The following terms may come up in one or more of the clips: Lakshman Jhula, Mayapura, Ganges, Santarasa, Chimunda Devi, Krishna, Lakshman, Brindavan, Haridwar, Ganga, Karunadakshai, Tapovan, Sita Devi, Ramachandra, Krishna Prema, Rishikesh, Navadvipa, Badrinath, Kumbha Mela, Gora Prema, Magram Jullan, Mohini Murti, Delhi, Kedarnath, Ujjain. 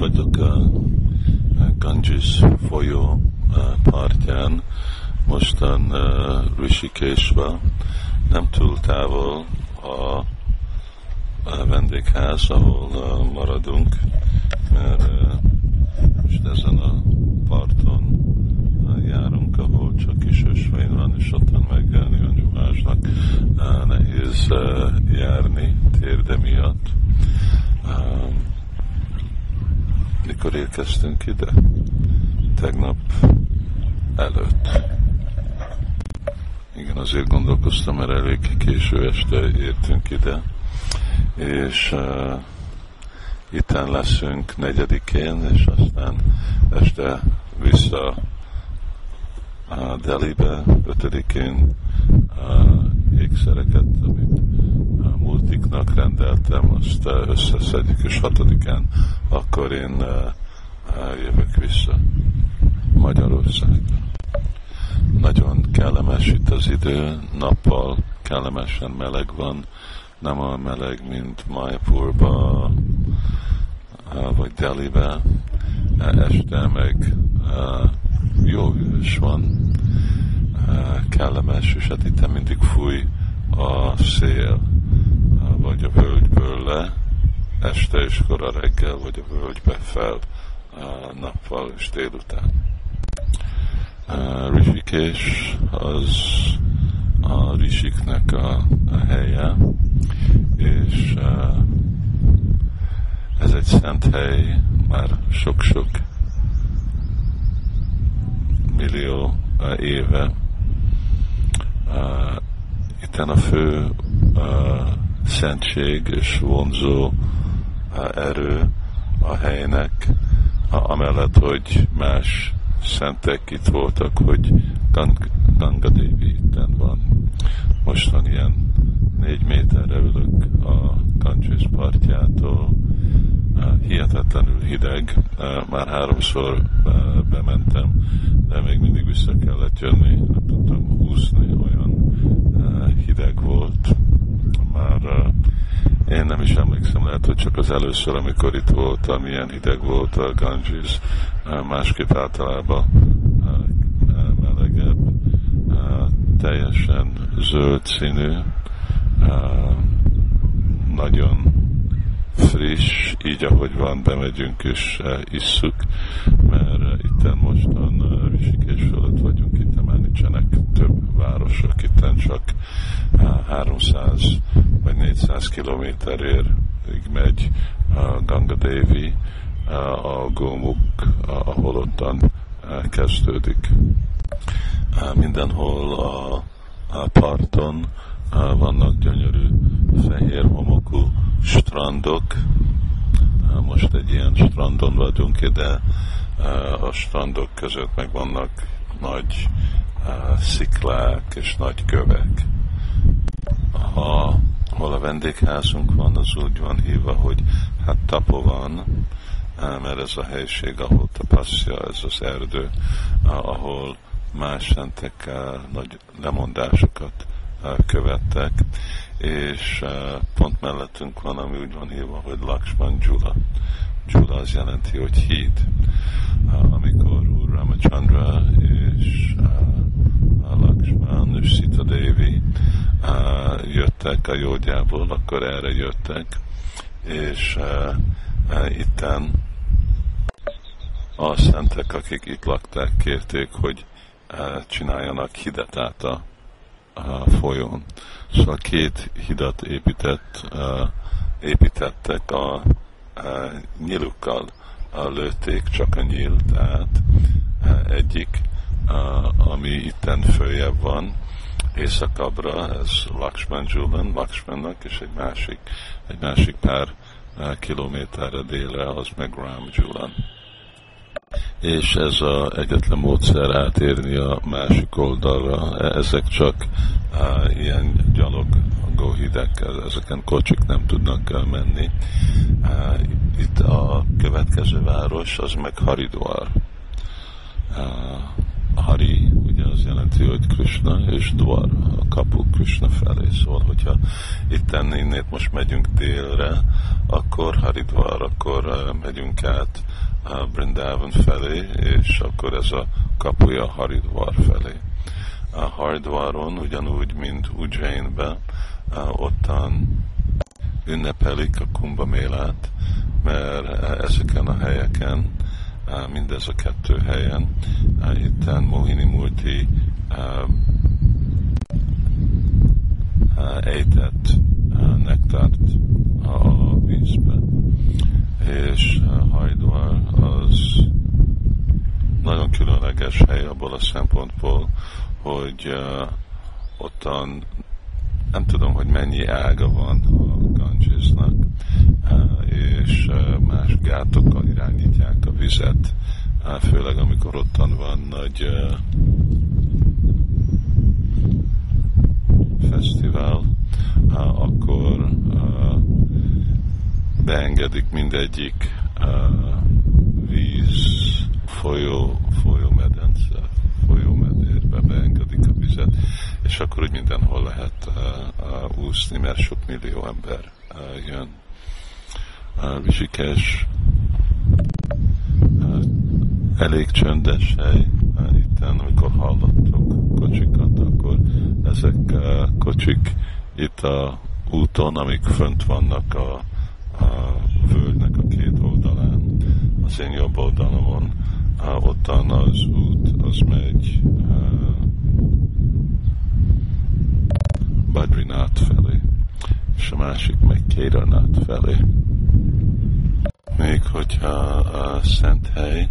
vagyok a Ganges folyó partján, mostan Rishikeshben, nem túl távol a vendégház, ahol maradunk, mert most ezen a parton járunk, ahol csak kis ösvény van, és ottan meg nyomásnak nehéz járni térde miatt. Mikor érkeztünk ide? Tegnap előtt. Igen, azért gondolkoztam, mert elég késő este értünk ide, és itten leszünk 4-én, és aztán este vissza a Delhibe 5-én ékszereket, amit a multiknak rendeltem, azt összeszedjük, és 6-án akkor én jövök vissza Magyarországra. Nagyon kellemes itt az idő, nappal kellemesen meleg van, nem olyan meleg, mint Mayapurba vagy Delhibe, este meg jó hűs van, kellemes, és hát itt mindig fúj a szél, vagy a völgyből le, este és kora reggel, vagy a völgybe fel, nappal és délután. Rishikesh az a rishiknek a helye, és ez egy szent hely már sok-sok millió éve. Itten a fő szentség és vonzó erő a helynek, amellett, hogy más szentek itt voltak, hogy Ganga Devi itten van. Mostan ilyen 4 méterre ülök a Ganges partjától, hihetetlenül hideg, már 3-szor bementem, de még mindig vissza kellett jönni, nem tudtam húzni, olyan hideg volt. Már én nem is emlékszem, lehet, hogy csak az először, amikor itt voltam, ilyen hideg volt a Ganges, másképp általában melegebb, teljesen zöld színű, nagyon friss, így ahogy van, bemegyünk és isszuk, mert itten mostan Rishikesh fölött vagyunk, itt már nincsenek több városok, itten csak 300 vagy 400 kilométerig megy a Ganga Devi, a Gomuk, ahol ottan kezdődik. Mindenhol a parton vannak gyönyörű fehér homokú strandok. Most egy ilyen strandon vagyunk ide, a strandok között meg vannak nagy sziklák és nagy kövek. Hol a vendégházunk van, az úgy van hívva, hogy hát Tapovan, mert ez a helység, ahol tapasztja, ez az erdő, ahol más szentek nagy lemondásokat követtek, és pont mellettünk van, ami úgy van hívva, hogy Lakshman Jhula. Jhula az jelenti, hogy híd. Amikor Úr Ramachandra és Lakshman és Sita Devi jöttek a jógyából, akkor erre jöttek, és itten a szentek, akik itt lakták, kérték, hogy csináljanak hidat át a folyón. Szóval 2 hidat építettek a nyílukkal, lőtték csak a nyílt át. Egyik, ami itten följebb van, északabbra, ez Lakshman Jullan, Lakshmannak, és egy másik pár kilométerre délre, az Magram Jullan. És ez az egyetlen módszer átérni a másik oldalra. Ezek csak ilyen gyalogóhidek, ezeken kocsik nem tudnak menni. Itt a következő város, az meg Haridwar. Hari, ugye az jelenti, hogy Krishna, és Dwar, a kapu Krishna felé. Szóval, hogyha itten innét most megyünk délre, akkor Haridwar, akkor megyünk át Brindavan felé, és akkor ez a kapuja Haridwar felé. A Haridwaron, ugyanúgy, mint Ujjainben, ottan ünnepelik a Kumbha Mélát, mert ezeken a helyeken, mindez a kettő helyen, itten Mohini Murti ejtett nektárt a vízbe. És Haridwar az nagyon különleges hely abból a szempontból, hogy ottan nem tudom, hogy mennyi ága van a Gangesnak, és más gátokkal irányítják a vizet, főleg amikor ottan van nagy fesztivál, akkor beengedik mindegyik víz folyómedérbe beengedik a vizet, és akkor úgy mindenhol lehet úszni, mert sok millió ember jön. Rishikesh elég csöndes hely. Itten, amikor hallottuk kocsikat, akkor ezek kocsik itt a úton, amik fönt vannak a völgynek a két oldalán, az én jobb oldalamon, ottan az út, az megy Badrinath felé, és a másik meg Kedarnath felé. Még hogyha a szent hely,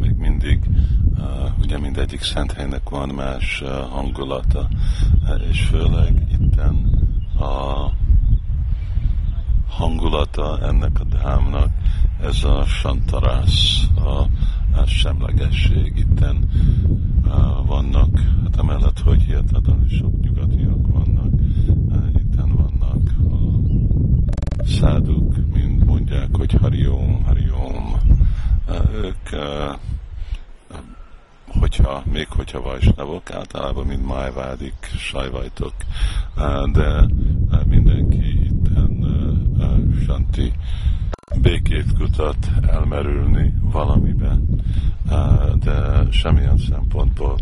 még mindig, ugye mindegyik szent helynek van más hangulata, és főleg itten a hangulata ennek a dhámnak, ez a Santarasa, a semlegesség. Itten vannak, hát amellett, hogy hihetetlenül sok nyugatiak vannak, itten vannak a száduk, mint mondják, hogy harióm. Ők, még hogyha vajsnavok, általában mind májvádik, sajvajtok, de mindenki itten santi békét kutat, elmerülni valamiben, de semmilyen szempontból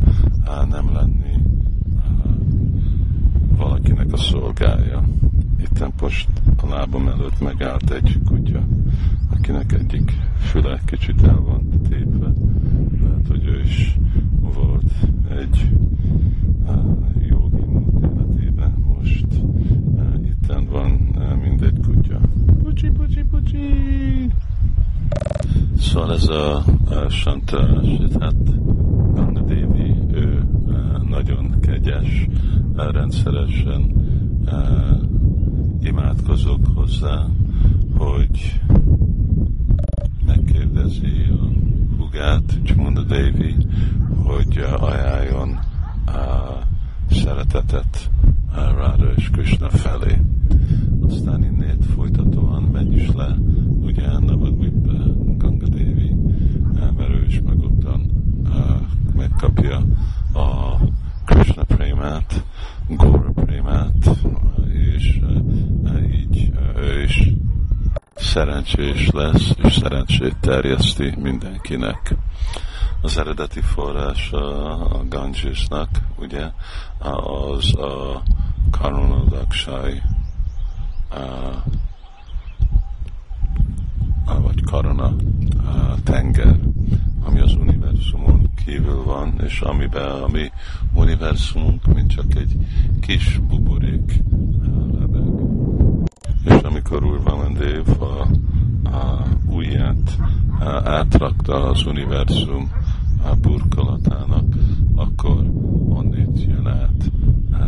nem lenni valakinek a szolgája. Itten most a lábam előtt megállt egy kutya, akinek egyik füle kicsit el van tépve. Lehet, hogy ő is volt egy jogi múlt életében. Most itten van mindegy kutya. Pucsi! Szóval ez a Santarasa, Chimunda Devi, ő nagyon kegyes, rendszeresen imádkozok hozzá, hogy megkérdezi a húgát, Chimunda Devi, hogy ajánljon a szeretetet Ráda és Krishna felé. Aztán innét folytatóan megy is le, ugye Navadvipa Ganga Devi, mert ő is meg ottan megkapja a Krishna Prémát, Gora Prémát, és így ő is szerencsés lesz, és szerencsét terjeszti mindenkinek. Az eredeti forrás a Gangesnak, ugye, az a Karunadakshai, vagy Karuna tenger, ami az univerzumon kívül van, és amiben a mi univerzumunk, mint csak egy kis buborék lebeg. És amikor Urvallandeva a ujját átrakta az univerzum a burkolatának, akkor onnit jön át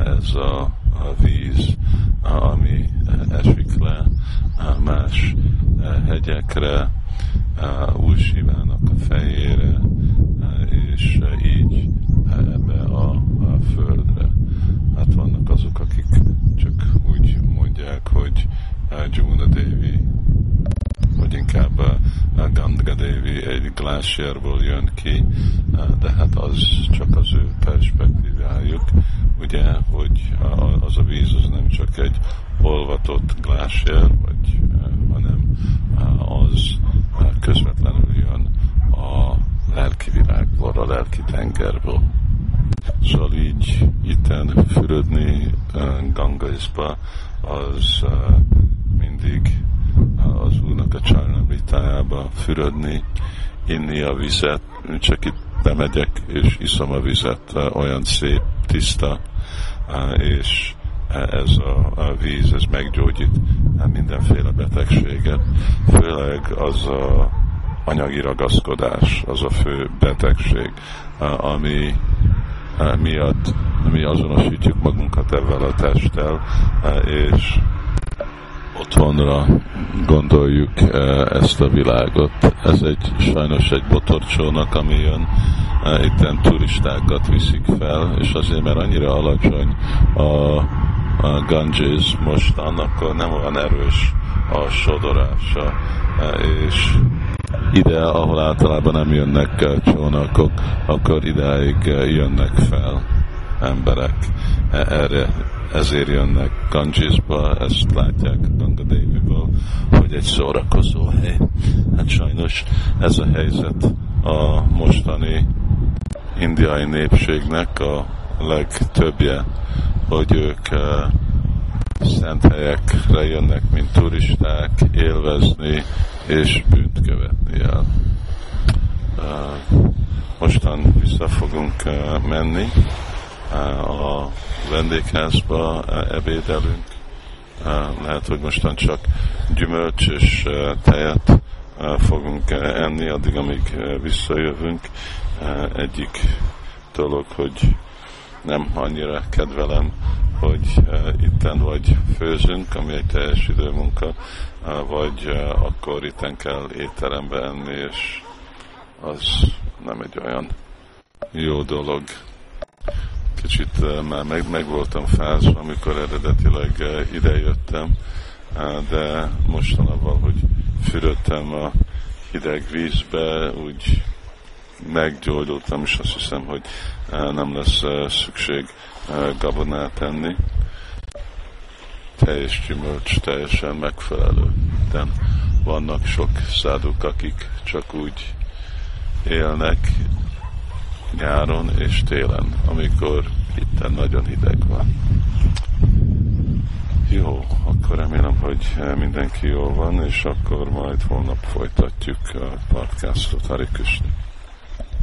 ez a víz, ami esik le más hegyekre, Úr Sivának a fejére, és így ebbe a földre. Hát vannak azok, akik csak úgy mondják, hogy Chimunda Devi, vagy inkább a Ganga Devi egy gláciérból jön ki, de hát az csak az ő perspektívájuk, ugye, hogy az a víz az nem csak egy olvatott gláciér, hanem az közvetlenül fürödni Gangaizba, az mindig az úrnak a csárnamritájába fürödni, inni a vizet, csak itt bemegyek és iszom a vizet, olyan szép, tiszta, és ez a víz, ez meggyógyít mindenféle betegséget, főleg az a anyagi ragaszkodás, az a fő betegség, ami miatt mi azonosítjuk magunkat ezzel a testtel, és otthonra gondoljuk ezt a világot. Ez sajnos egy botorcsónak, ami jön, itten turistákat viszik fel, és azért, mert annyira alacsony a Ganges most, annak nem olyan erős a sodorása, és ide, ahol általában nem jönnek csónakok, akkor idáig jönnek fel emberek. Erre ezért jönnek Gangesba, ezt látják Ganga Deviből, hogy egy szórakozó hely. Hát sajnos ez a helyzet a mostani indiai népségnek a legtöbbje, hogy ők szent helyekre jönnek, mint turisták, élvezni és bűnt követni el. Mostan vissza fogunk menni a vendégházba, ebédelünk. Lehet, hogy mostan csak gyümölcs és tejet fogunk enni, addig, amíg visszajövünk. Egyik dolog, hogy nem annyira kedvelem, hogy itten vagy főzünk, ami egy teljes időmunka, vagy akkor itten kell étterembe enni, és az nem egy olyan jó dolog. Kicsit már meg voltam fázva, amikor eredetileg idejöttem, de mostanában, hogy fürödtem a hideg vízbe, úgy meggyógyultam, és azt hiszem, hogy nem lesz szükség gabonát enni. Teljes gyümölcs teljesen megfelelő. De vannak sok száduk, akik csak úgy élnek nyáron és télen, amikor itten nagyon hideg van. Jó, akkor remélem, hogy mindenki jól van, és akkor majd holnap folytatjuk a podcastot. Hari Krishna.